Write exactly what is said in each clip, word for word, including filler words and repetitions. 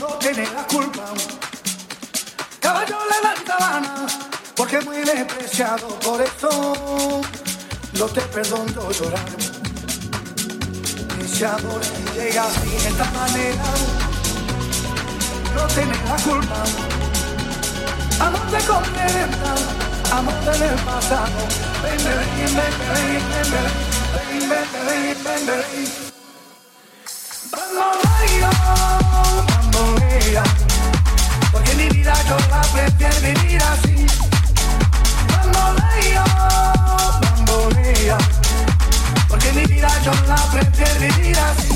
no tiene la culpa. Caballo le dan sabana, porque es muy despreciado, por eso no te perdono llorar. Ese amor llega sin esta manera, no tiene la culpa. Amor de condena, amor del pasado. Ven, ven, ven, ven, ven, ven, ven, ven, ven, ven. Bambolero, bambolera, porque mi vida yo la prefiero vivir así. Bambolero, bambolera, porque mi vida yo la prefiero vivir así.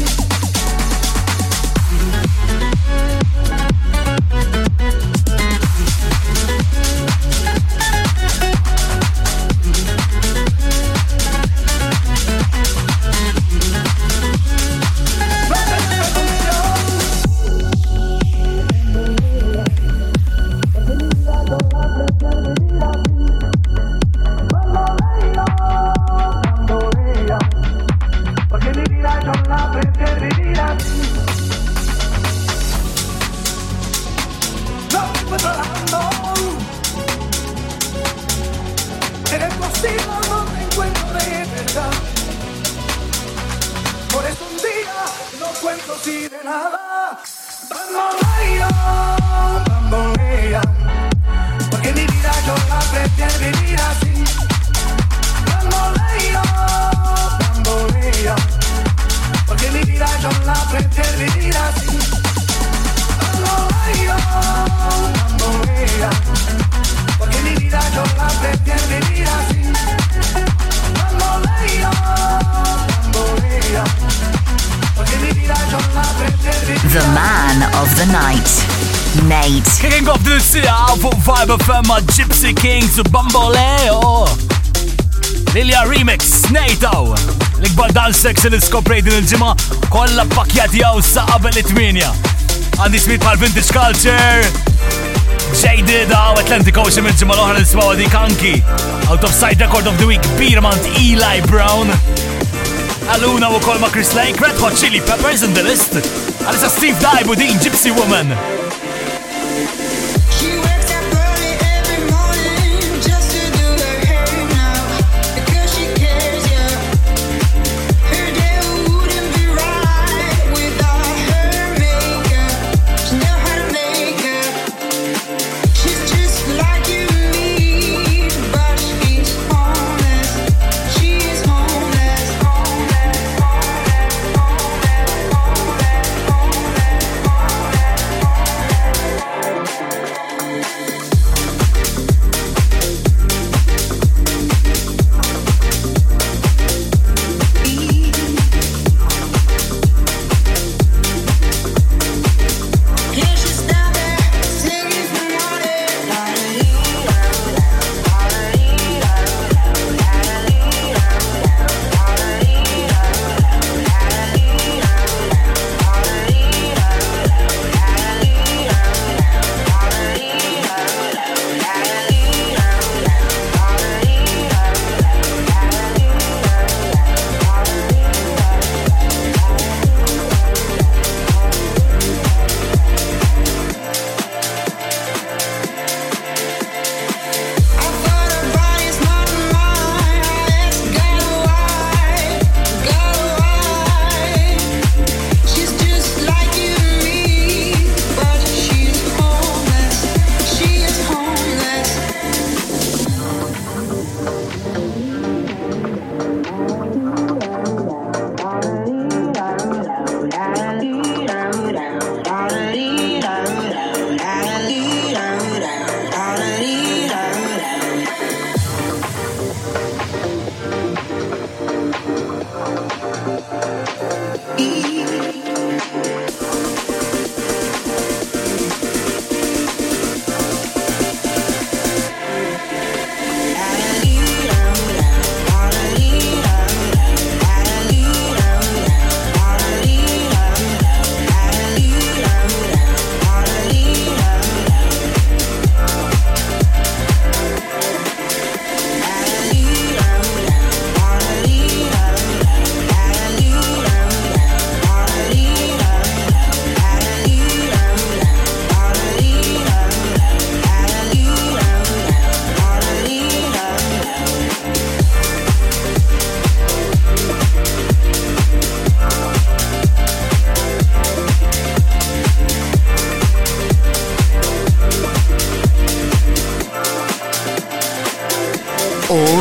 Vibe F M, Gypsy Kings, Bumbolero, Lilia Remix, Nate. L-ikbar dal-sex il-skoprejdi l-ġima kolla pakjati għaw saqabel it-tminja. Għandi smit pal Vintage Culture, Jay Didaw, Atlantic Ocean il-ġima l-oħra l-smawa di kanki. Out of Sight Record of the Week, Beermont, Eli Brown. Għalluna u kolma Chris Lake, Red Hot Chili Peppers in the list. Għalissa Steve Dye, Budin, Gypsy Woman.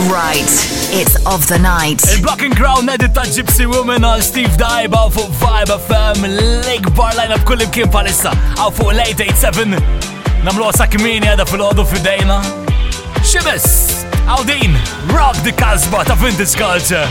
right, it's Of the Night. In black and crown, edited ta' Gypsy Woman għal Steve Dye għaw fuq Vibe F M, Lake Bar Lineup kulli b'kien palissa għaw fuq late eight seven. Namlu għasak mini għada fil-ħodu fidejna. Xibis, għawdin, rock the Casbah ta' Vintage Culture.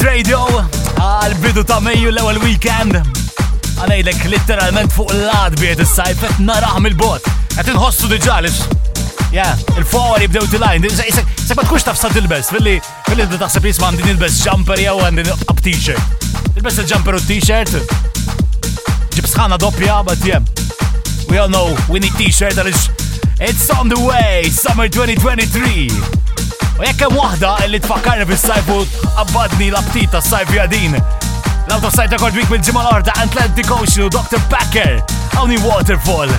Radio għal-bidu ta' Mejju l-ewwel weekend għanejlek literalment fuq l-għad bied is-sajf qed narah mill-bot qed inħossu diġà lix yeah il-fawar jibdew tilgħin se ma tkunx taf sa tilbes billi billi inti taħseb jisma' għandi nilbes jumper jew għandi nilqab t-shirt tilbes il-jumper u t-shirt ġib sħana doppja but yeah we all know we need t-shirt għaliex it's on the way summer twenty twenty-three. U jekkem wahda illi tfakkarni fil-sajfu għabbadni l-aptita s-sajfi għadin. L-autosajt rekord week mil-ġimma l-orda Atlantic Ocean u Doctor Packer, Only Waterfall.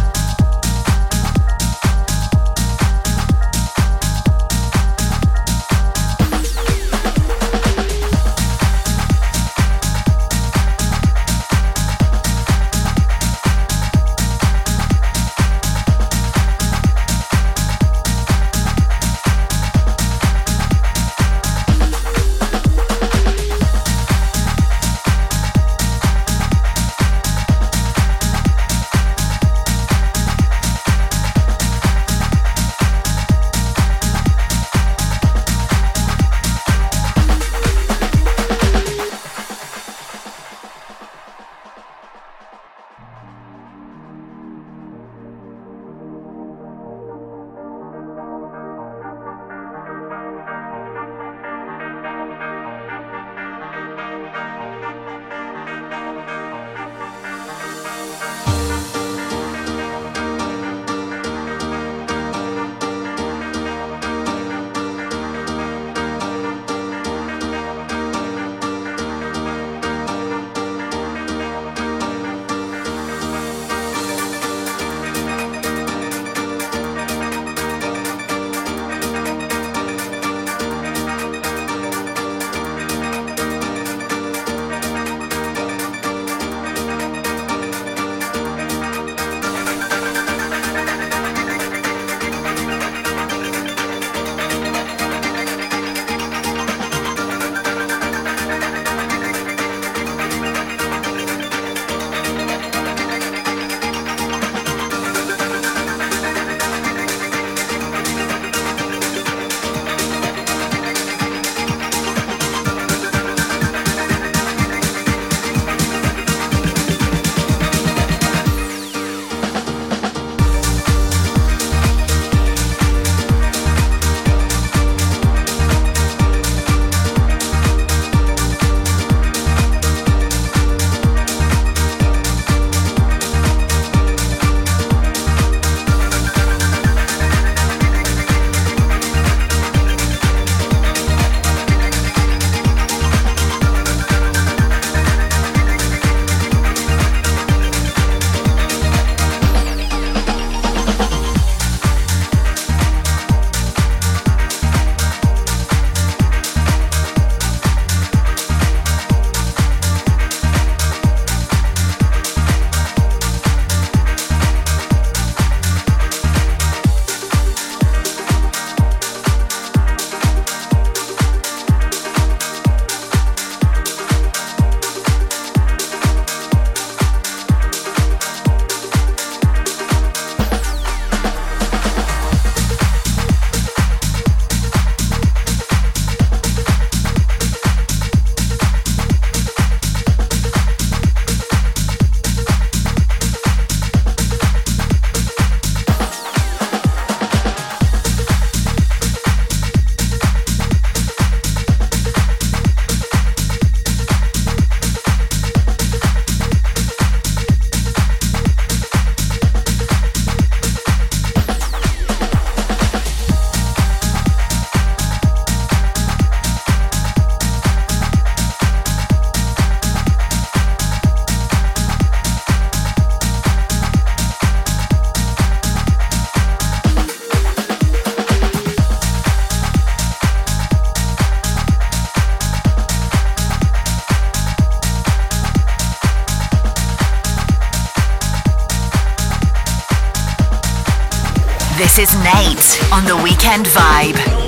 is Nate on the Weekend Vibe.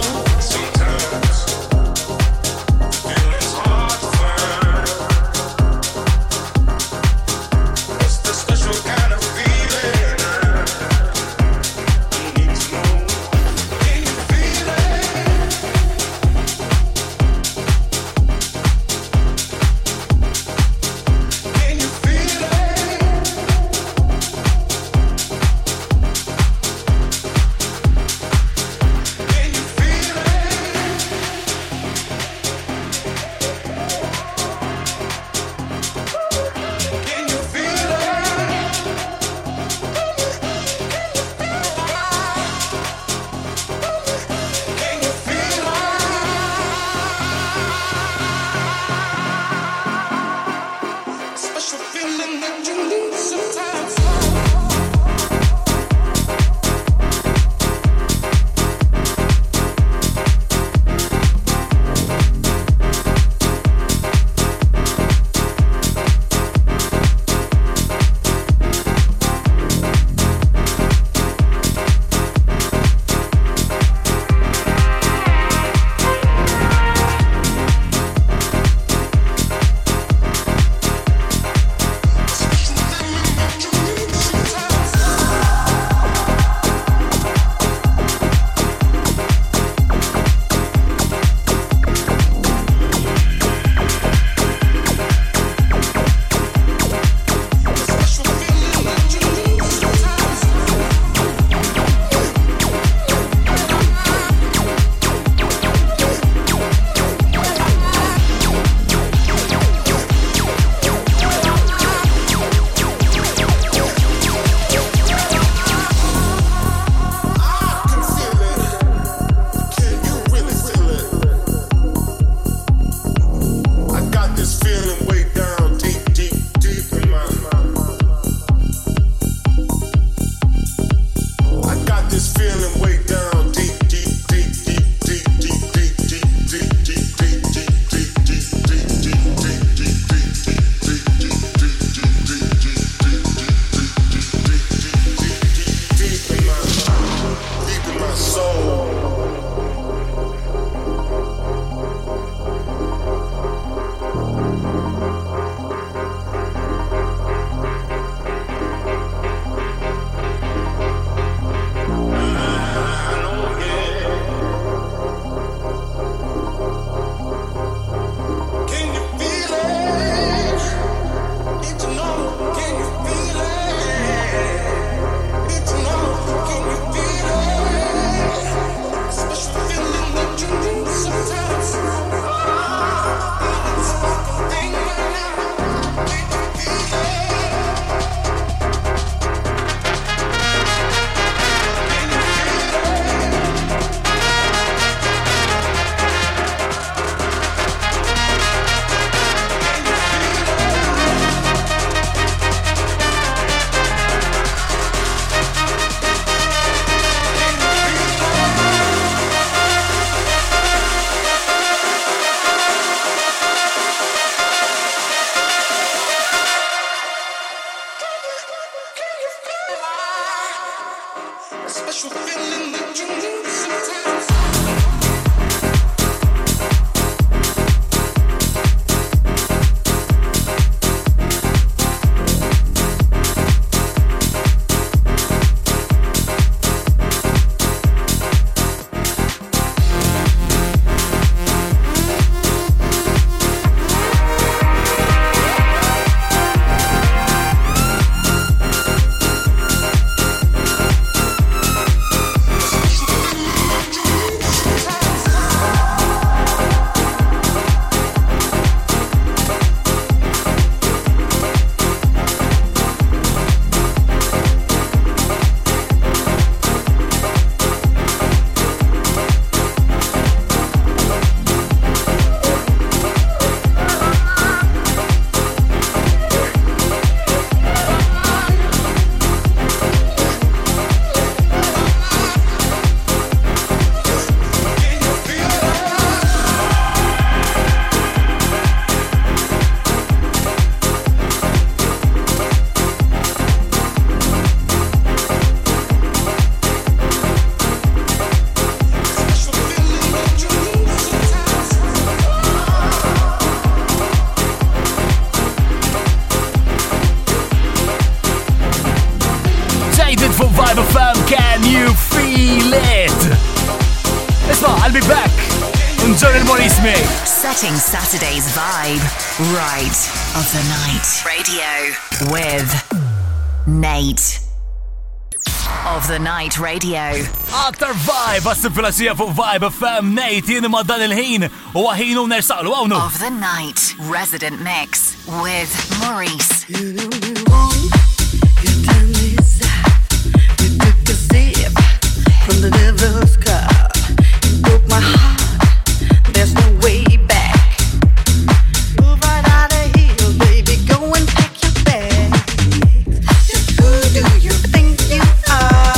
I'll be back until it Maurice me. Setting Saturday's vibe right. Of the Night Radio with Nate. Of the Night Radio أكتر vibe بس الفلسية فوق Vibe إف إم Nate ينما دان الهين وهين ونرسأل وونو Of the Night Resident Mix with Maurice. You know you want, you turn me sad. You took a sip from the devil's cup. You broke my heart, there's no way back. Move right out of here, baby, go and pack your bags. Just who do you think you are?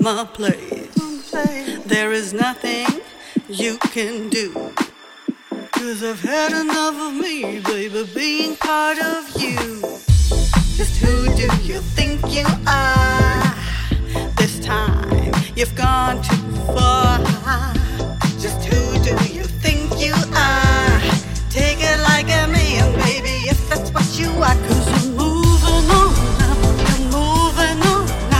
My place. There is nothing you can do. 'Cause I've had enough of me, baby, being part of you. Just who do you think you are? This time you've gone too far. Just who do you think you are? Take it like a man, baby, if that's what you are. 'Cause you're moving on now, you're moving on. It's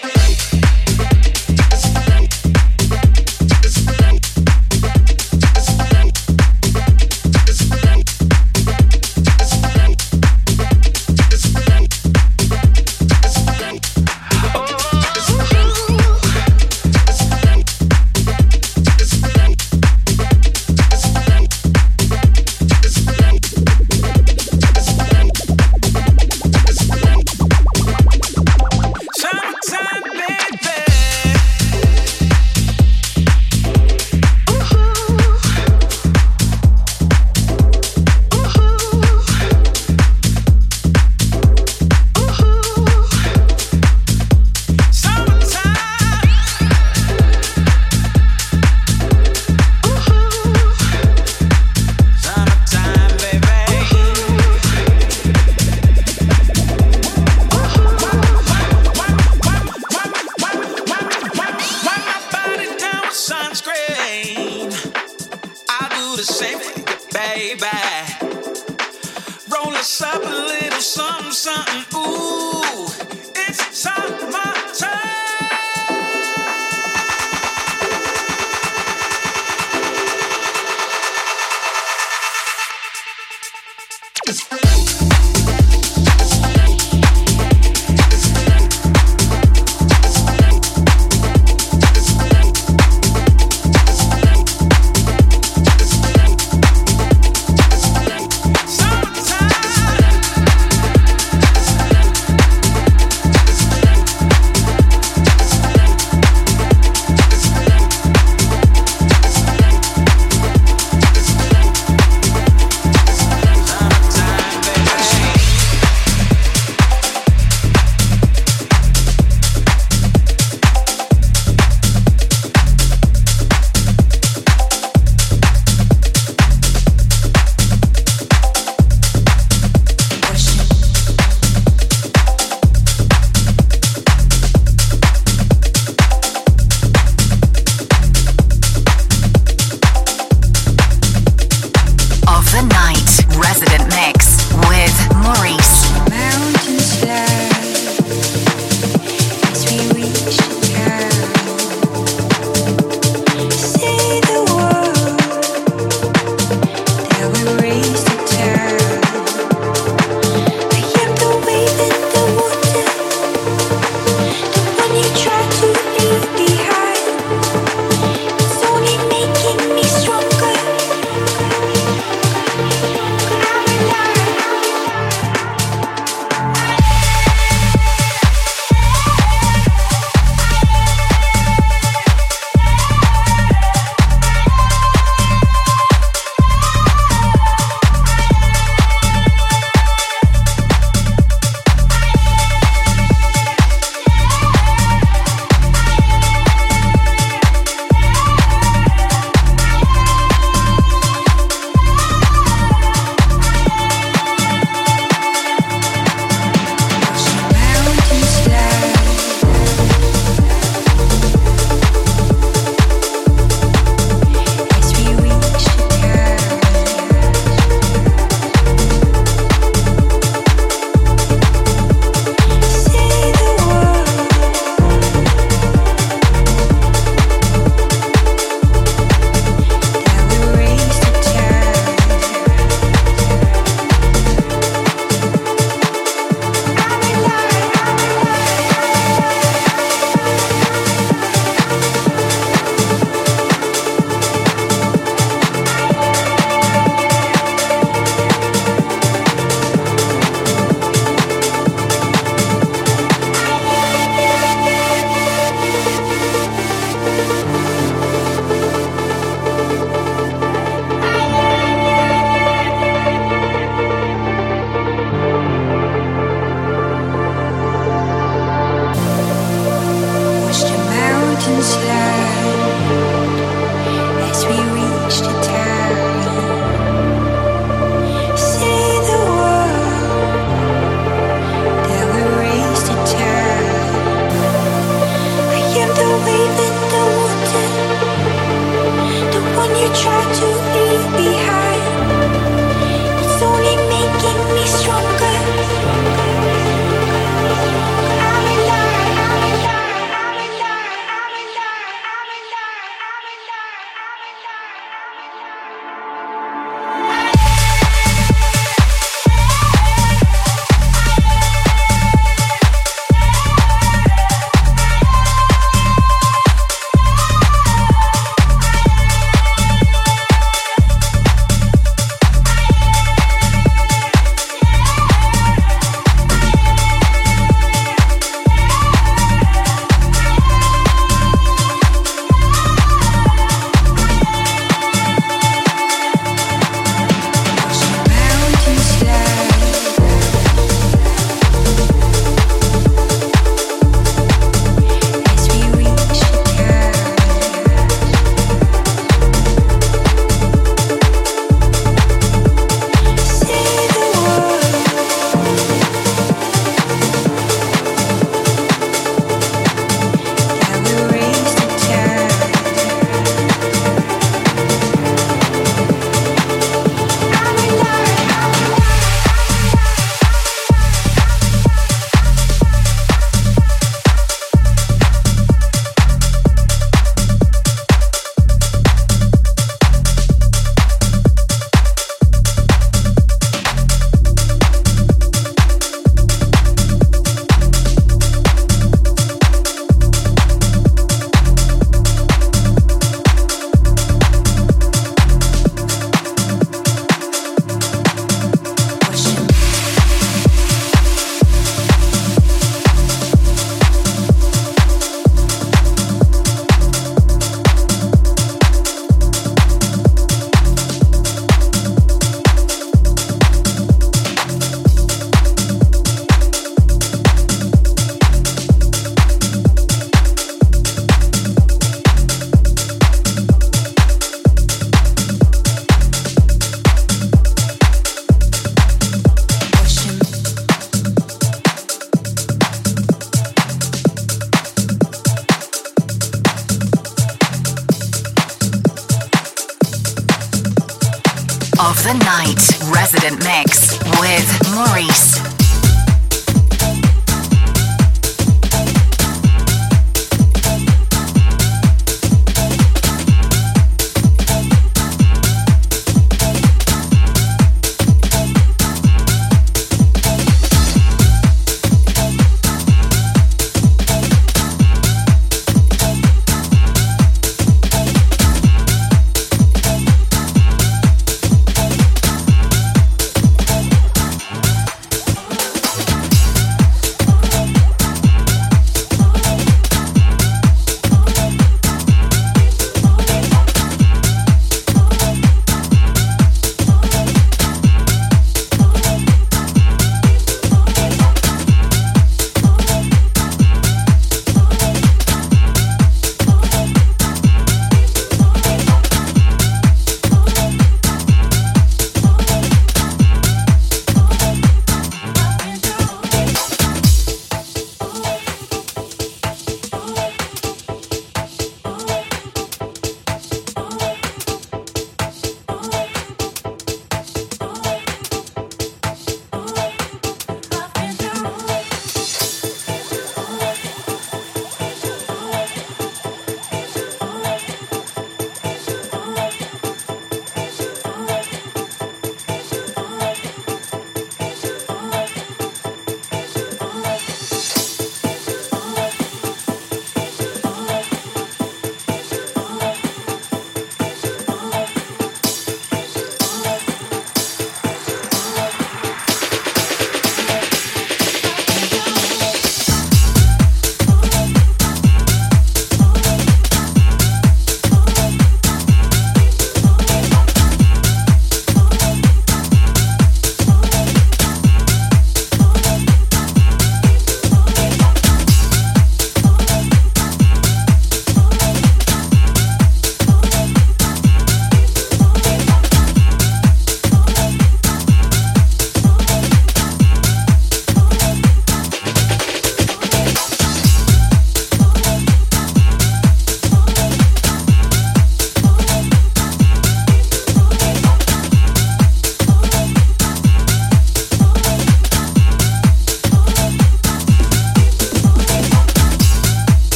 free.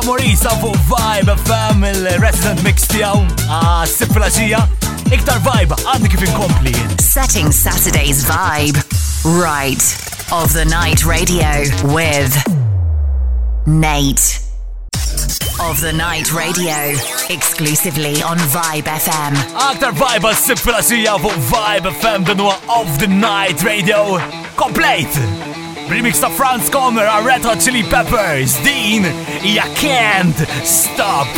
ta' Maurice fuq Vibe F M, il-resident mix tiegħu għas-siflaġija. Iktar vibe għandi kif inkompli. Setting Saturday's vibe right of the night radio with Nate. Of the Night Radio, exclusively on Vibe F M. Aktar vibe għas-siflaġija fuq Vibe F M din huwa Of the Night Radio. Complete! Remix ta' Franz Comer għal Red Hot Chili Peppers. Din hija Can't Stop.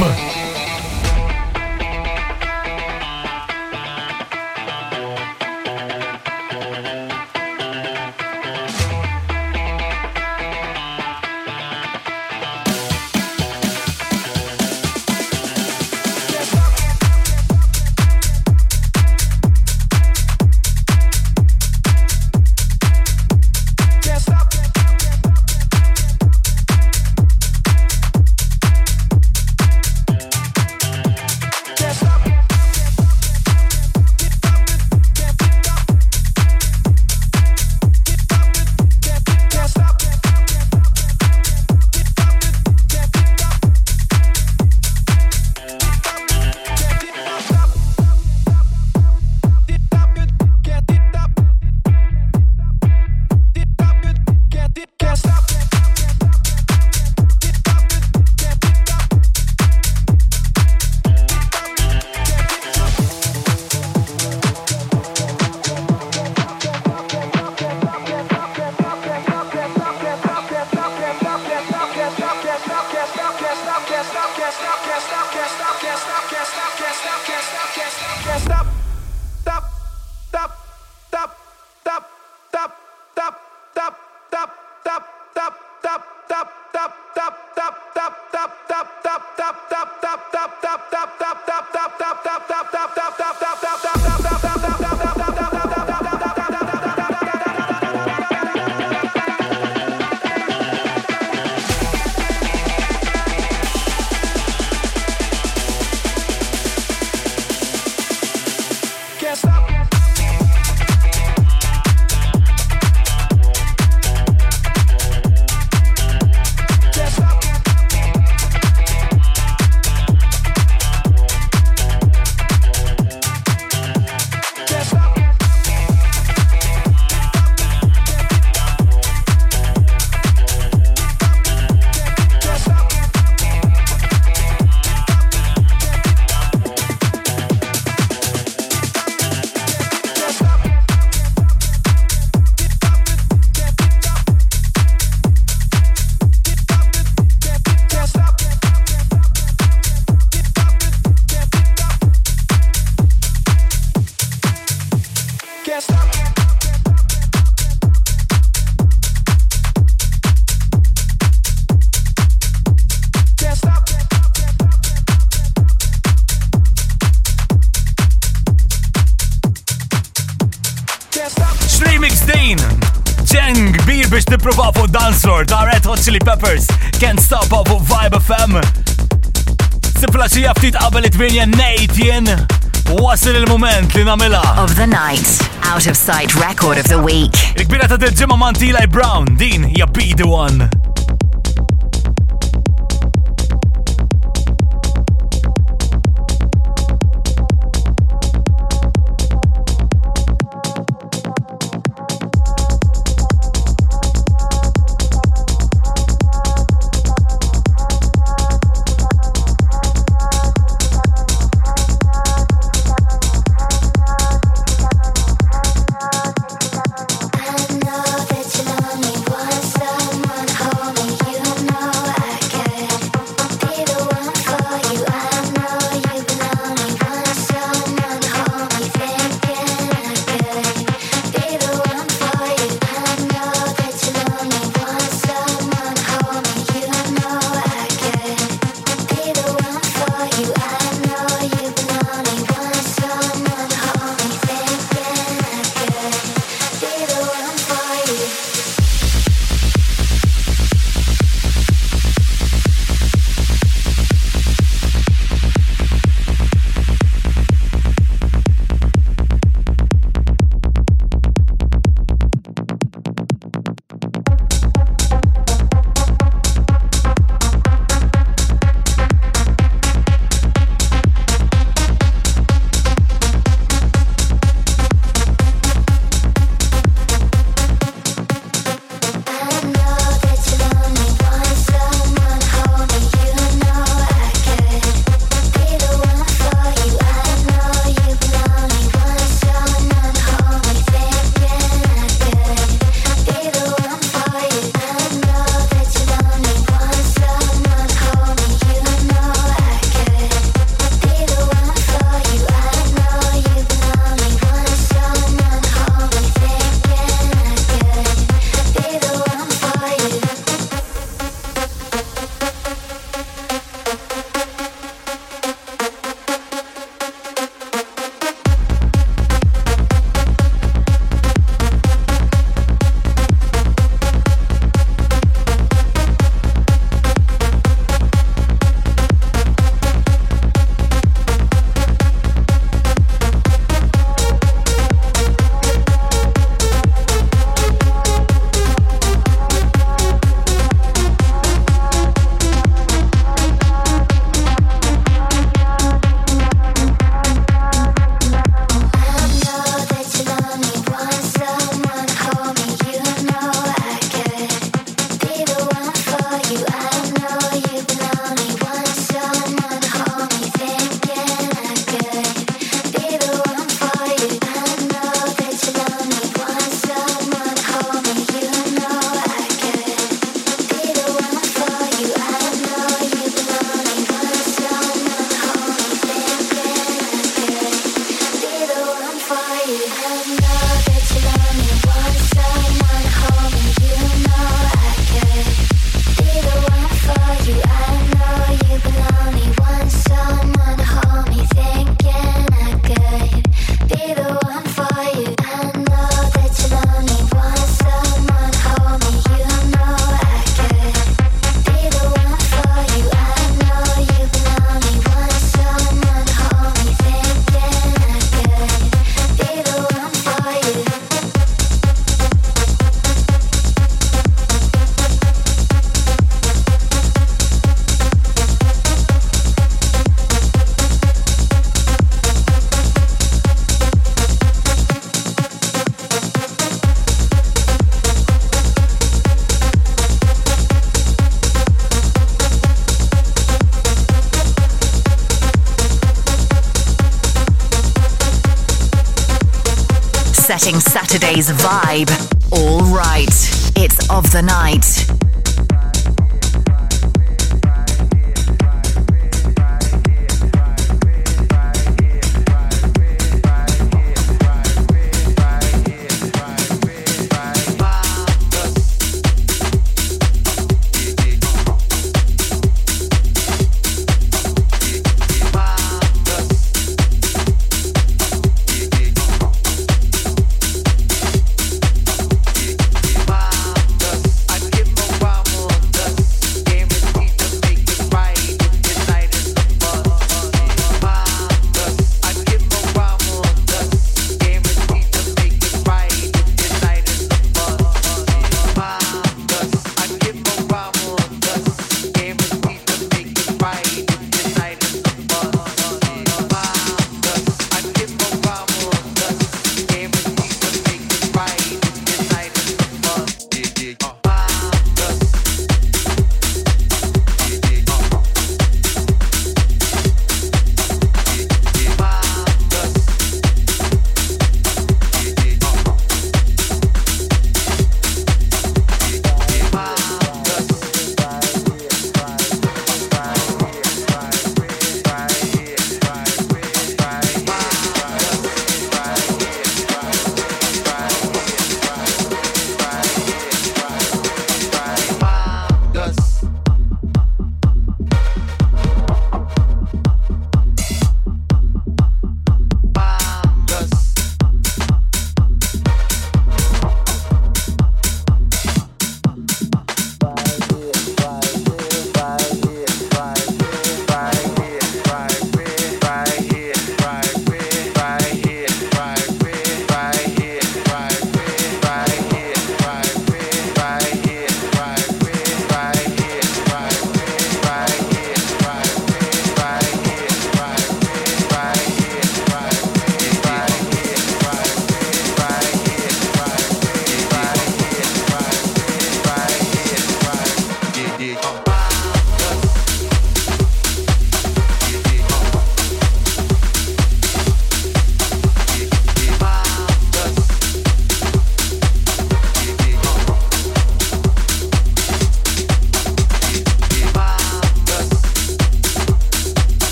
Prova fuq Dancer ta' Red Hot Chili Peppers. Can't Stop up fuq Vibe F M. Siflaxija ftit qabel it-tminja Nate jien. Wasil il-moment li namela. Of the Night, Out of Sight Record of the Week. Il-kbira ta' dil-ġimgħa mant Eli Brown. Din hija Be the One. How setting Saturday's vibe. All right, it's Of the Night.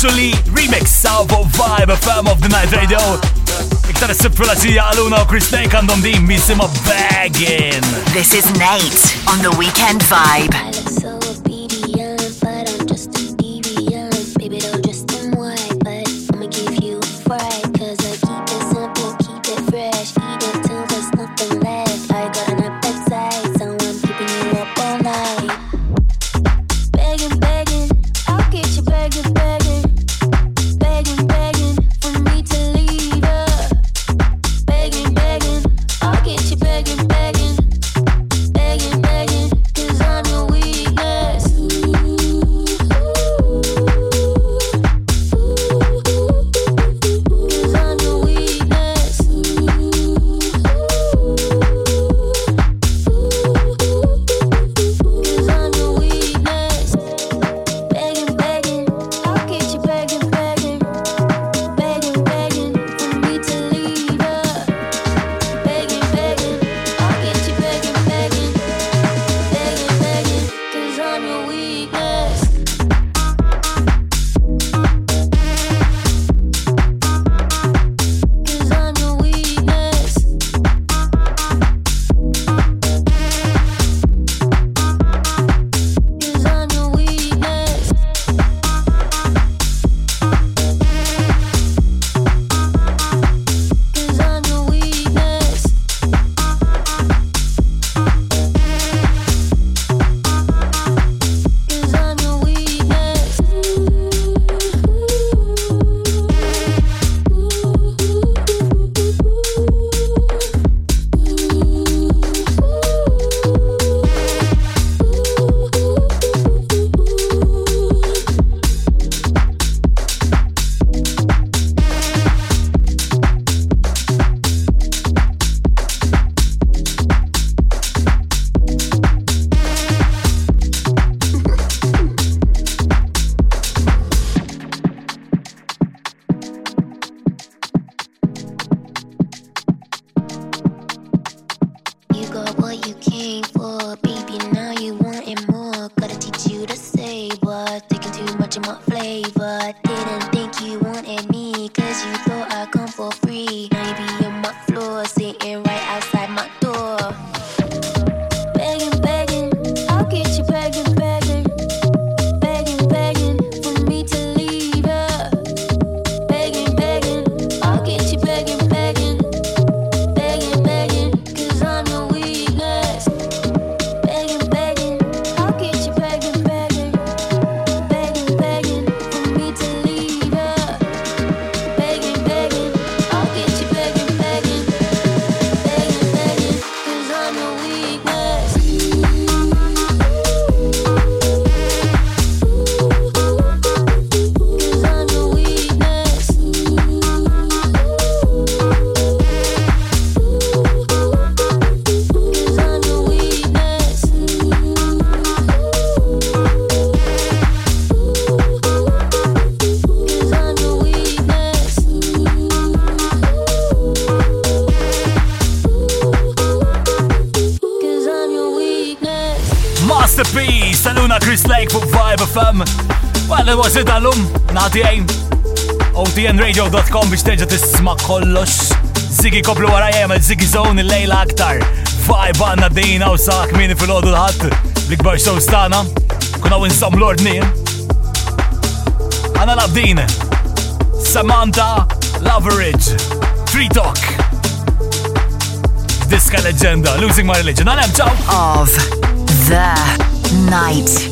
Remix salvo Vibe F M Of the Night Radio. Iktar is-sipprulaċi jaqaluna u Chris Lake għandhom din misima Baggin. This is Nate on the Weekend Vibe. Begging, begging, 'cause I know we Music voor Vibe F M. Well, dat was het dan. Na die een. O T N radio dot com biex terġa tisma' kollox. Ziggy koplu wara jagħmel Ziggy Zone il-lejla aktar. Vibe għandna dejna u saħak mini fil-ħodu l-ħadd. L-ikbar show stana. Kuna winsam l-ordni. Għana labdin. Samantha Loveridge. Free Talk. Diska leġenda. Losing my religion. Għalem, ciao. Of the Night.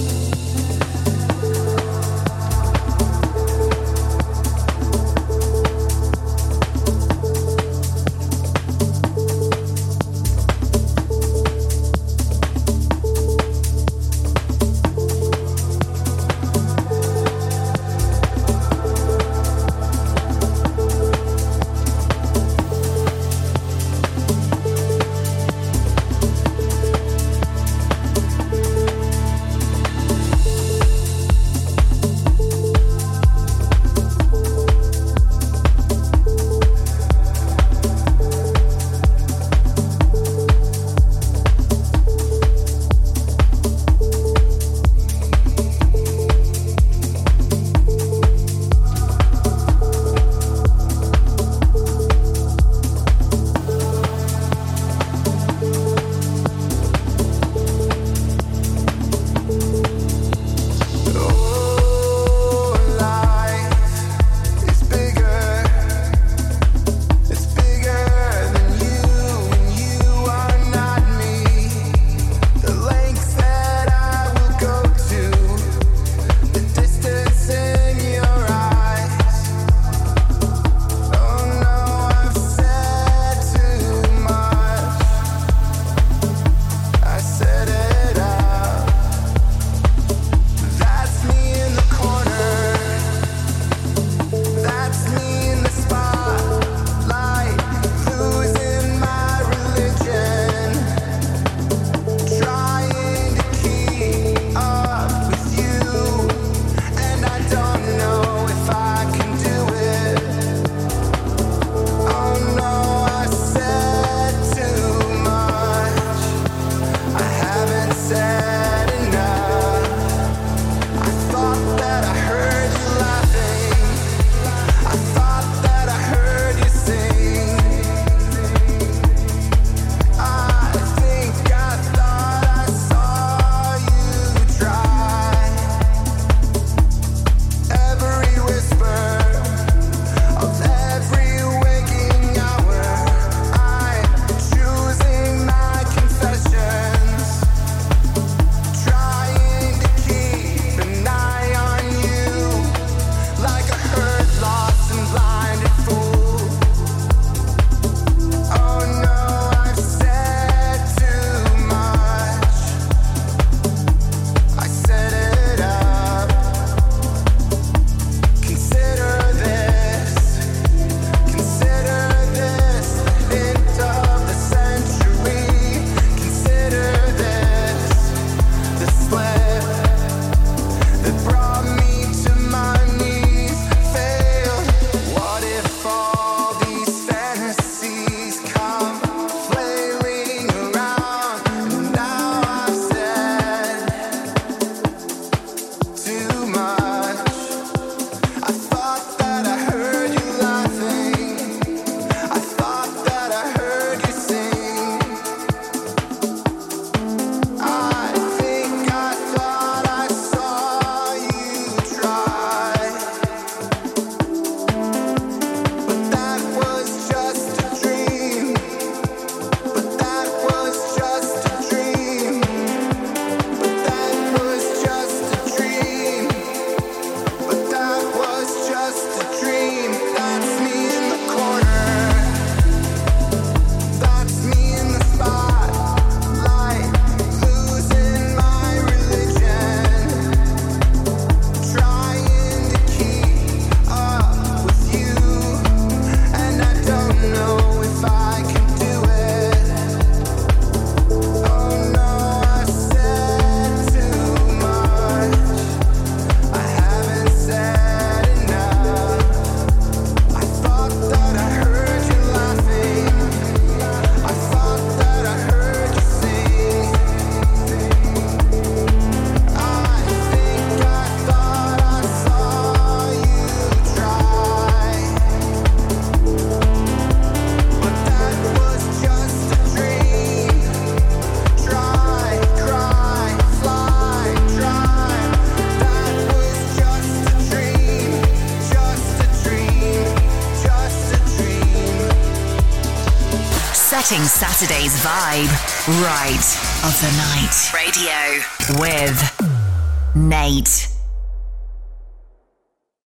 Setting Saturday's vibe right. Of the Night Radio with Nate.